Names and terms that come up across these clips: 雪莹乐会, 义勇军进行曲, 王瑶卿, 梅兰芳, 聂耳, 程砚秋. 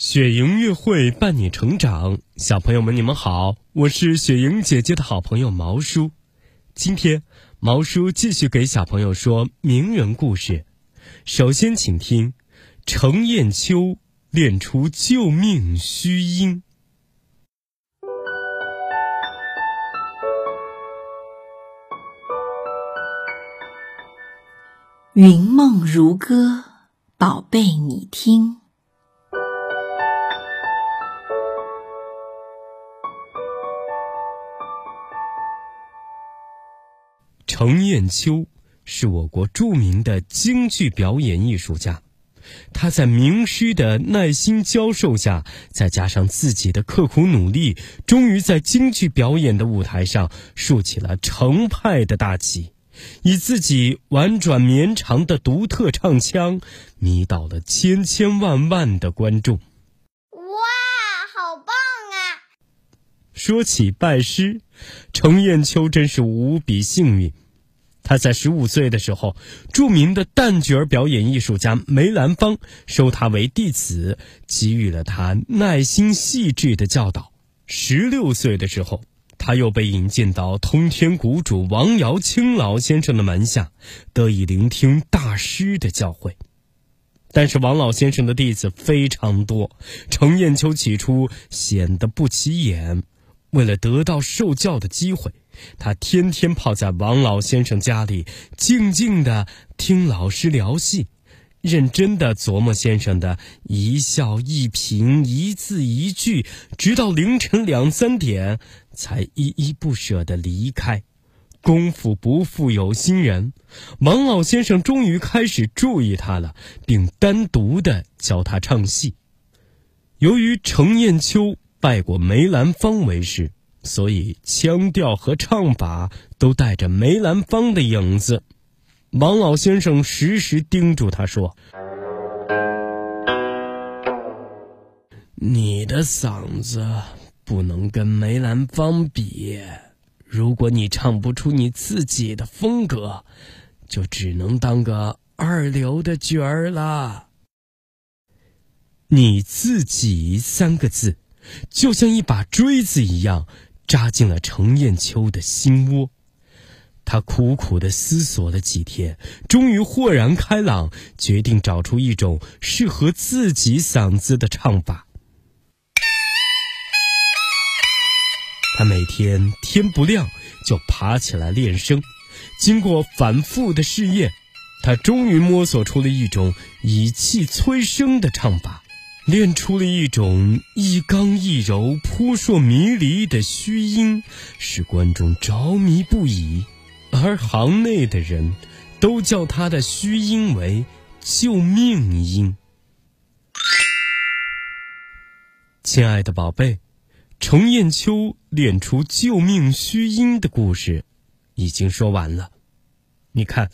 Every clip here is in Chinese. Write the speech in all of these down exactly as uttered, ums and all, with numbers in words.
雪莹乐会伴你成长，小朋友们你们好，我是雪莹姐姐的好朋友毛叔。今天毛叔继续给小朋友说名人故事。首先请听程砚秋练出救命须音。云梦如歌，宝贝你听。程砚秋是我国著名的京剧表演艺术家，他在名师的耐心教授下，再加上自己的刻苦努力，终于在京剧表演的舞台上竖起了程派的大旗，以自己婉转绵长的独特唱腔迷倒了千千万万的观众。哇，好棒啊！说起拜师，程砚秋真是无比幸运。他在十五岁的时候，著名的旦角表演艺术家梅兰芳收他为弟子，给予了他耐心细致的教导。十六岁的时候，他又被引进到通天谷主王瑶卿老先生的门下，得以聆听大师的教诲。但是王老先生的弟子非常多，程砚秋起初显得不起眼，为了得到受教的机会，他天天泡在王老先生家里，静静地听老师聊戏，认真地琢磨先生的一笑一颦、一字一句，直到凌晨两三点才依依不舍地离开。功夫不负有心人，王老先生终于开始注意他了，并单独地教他唱戏。由于程砚秋拜过梅兰芳为师，所以腔调和唱法都带着梅兰芳的影子。王老先生时时叮嘱他说，你的嗓子不能跟梅兰芳比，如果你唱不出你自己的风格，就只能当个二流的角儿啦。你自己三个字就像一把锥子一样扎进了程砚秋的心窝。他苦苦地思索了几天，终于豁然开朗，决定找出一种适合自己嗓子的唱法。他每天天不亮就爬起来练声，经过反复的试验，他终于摸索出了一种以气催声的唱法，练出了一种一刚一柔、扑朔迷离的虚音，使观众着迷不已。而行内的人都叫他的虚音为救命音。亲爱的宝贝，程砚秋练出救命虚音的故事已经说完了。你看，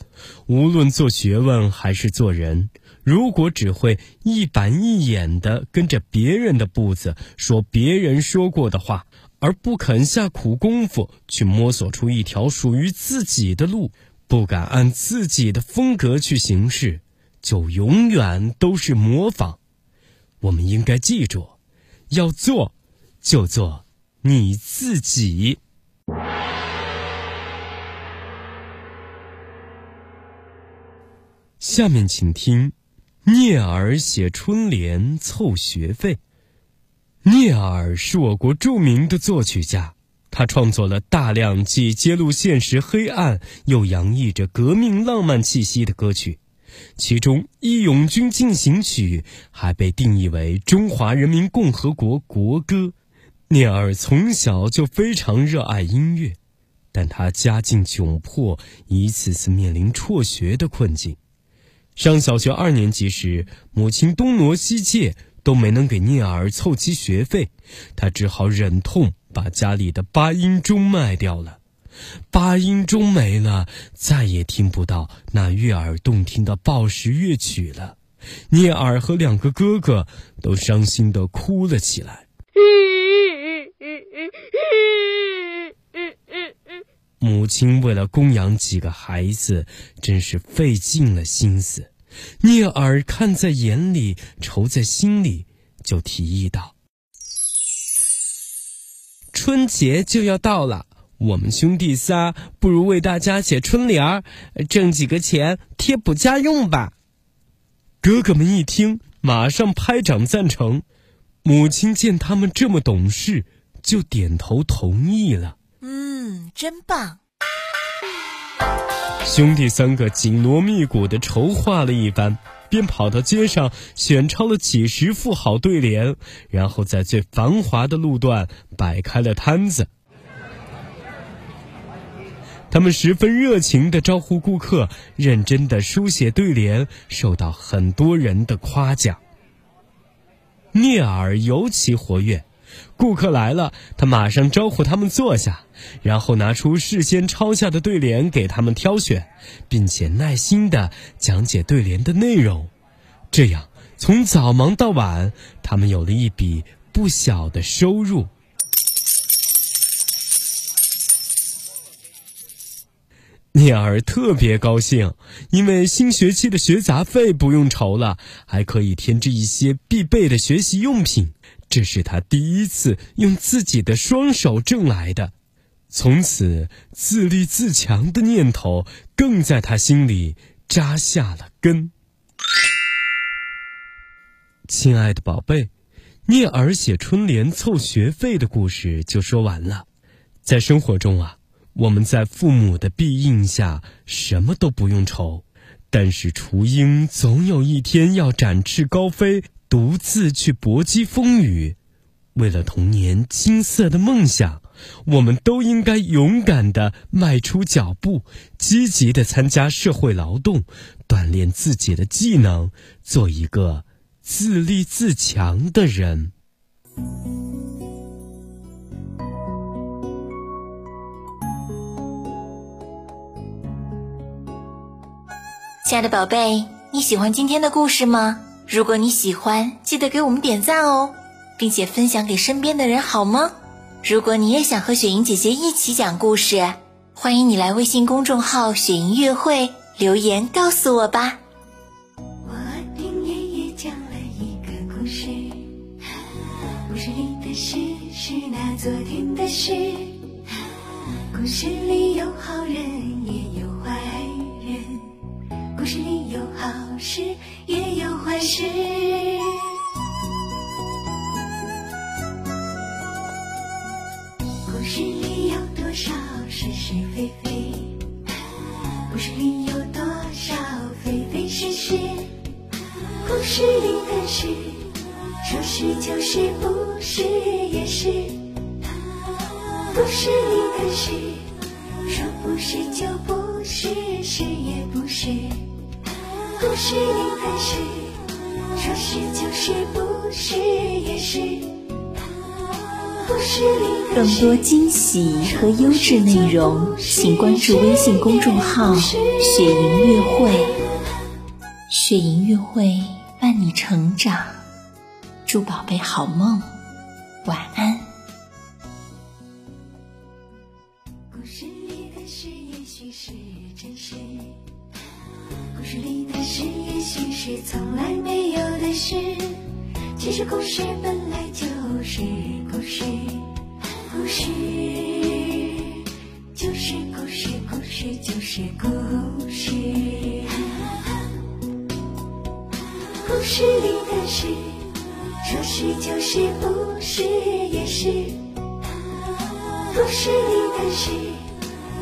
无论做学问还是做人，如果只会一板一眼地跟着别人的步子说别人说过的话，而不肯下苦功夫去摸索出一条属于自己的路，不敢按自己的风格去行事，就永远都是模仿。我们应该记住，要做就做你自己。下面请听聂耳写春联凑学费。聂耳是我国著名的作曲家，他创作了大量既揭露现实黑暗又洋溢着革命浪漫气息的歌曲，其中《义勇军进行曲》还被定义为中华人民共和国国歌。聂耳从小就非常热爱音乐，但他家境窘迫，一次次面临辍学的困境。上小学二年级时，母亲东挪西借都没能给聂耳凑齐学费，他只好忍痛把家里的八音钟卖掉了。八音钟没了，再也听不到那悦耳动听的报时乐曲了。聂耳和两个哥哥都伤心地哭了起来。母亲为了供养几个孩子，真是费尽了心思。聂耳看在眼里，愁在心里，就提议道：“春节就要到了，我们兄弟仨不如为大家写春联儿，挣几个钱贴补家用吧。”哥哥们一听，马上拍掌赞成。母亲见他们这么懂事，就点头同意了。嗯，真棒！兄弟三个紧锣密鼓地筹划了一番，便跑到街上选抄了几十副好对联，然后在最繁华的路段摆开了摊子。他们十分热情地招呼顾客，认真地书写对联，受到很多人的夸奖。聂耳尤其活跃，顾客来了，他马上招呼他们坐下，然后拿出事先抄下的对联给他们挑选，并且耐心地讲解对联的内容。这样，从早忙到晚，他们有了一笔不小的收入。聂耳特别高兴，因为新学期的学杂费不用愁了，还可以添置一些必备的学习用品。这是他第一次用自己的双手挣来的。从此，自立自强的念头更在他心里扎下了根。亲爱的宝贝，聂耳写春联凑学费的故事就说完了。在生活中啊，我们在父母的庇荫下什么都不用愁，但是雏鹰总有一天要展翅高飞，独自去搏击风雨。为了童年青涩的梦想，我们都应该勇敢地迈出脚步，积极地参加社会劳动，锻炼自己的技能，做一个自立自强的人。亲爱的宝贝，你喜欢今天的故事吗？如果你喜欢，记得给我们点赞哦，并且分享给身边的人好吗？如果你也想和雪莹姐姐一起讲故事，欢迎你来微信公众号雪莹乐会留言告诉我吧。我听爷爷讲了一个故事，故事里的事是那昨天的事，故事里有好人也有坏人，故事里有好事也有坏事。故事里有多少是是非非，故事里有多少非非是是，故事里的事说是就是不是也是，故事里的事说不是就不是是也不是，故事里的事说是就是不是也是，故事里的事。更多惊喜和优质内容请关注微信公众号雪莹乐会。雪莹乐会伴你成长，祝宝贝好梦，晚安。故事里的事也许是真实，故事里的事也许是从来没有的事，其实故事本来就是故事，故事就是故事，故事就是故事。故事里的事说是就是不是也是，故事里的事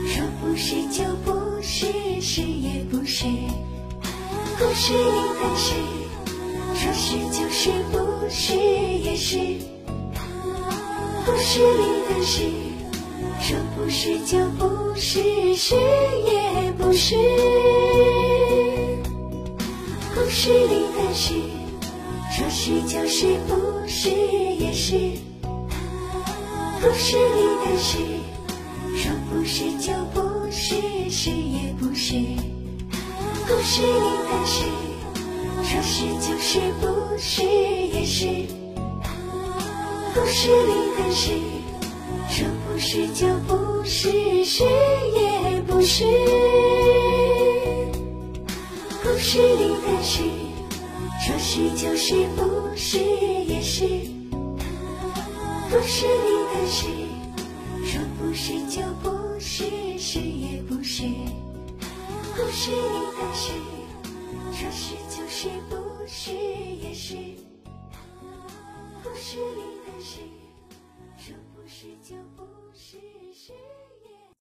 说不是就不是是也不是，故事里的事说是就是不是也是，故事里的事说不是就不是是也不是，故事里的事说是就是不是也是，故事里的事说不是就不是是也不是，故事里的事说是就是不是也是，故事里的事说不是就不是是也不是，故事里的事说是就是不是。也是，不是你的事，说不是就不是，是也不是，不是你的事，说是就是，不是也是，不是你的事。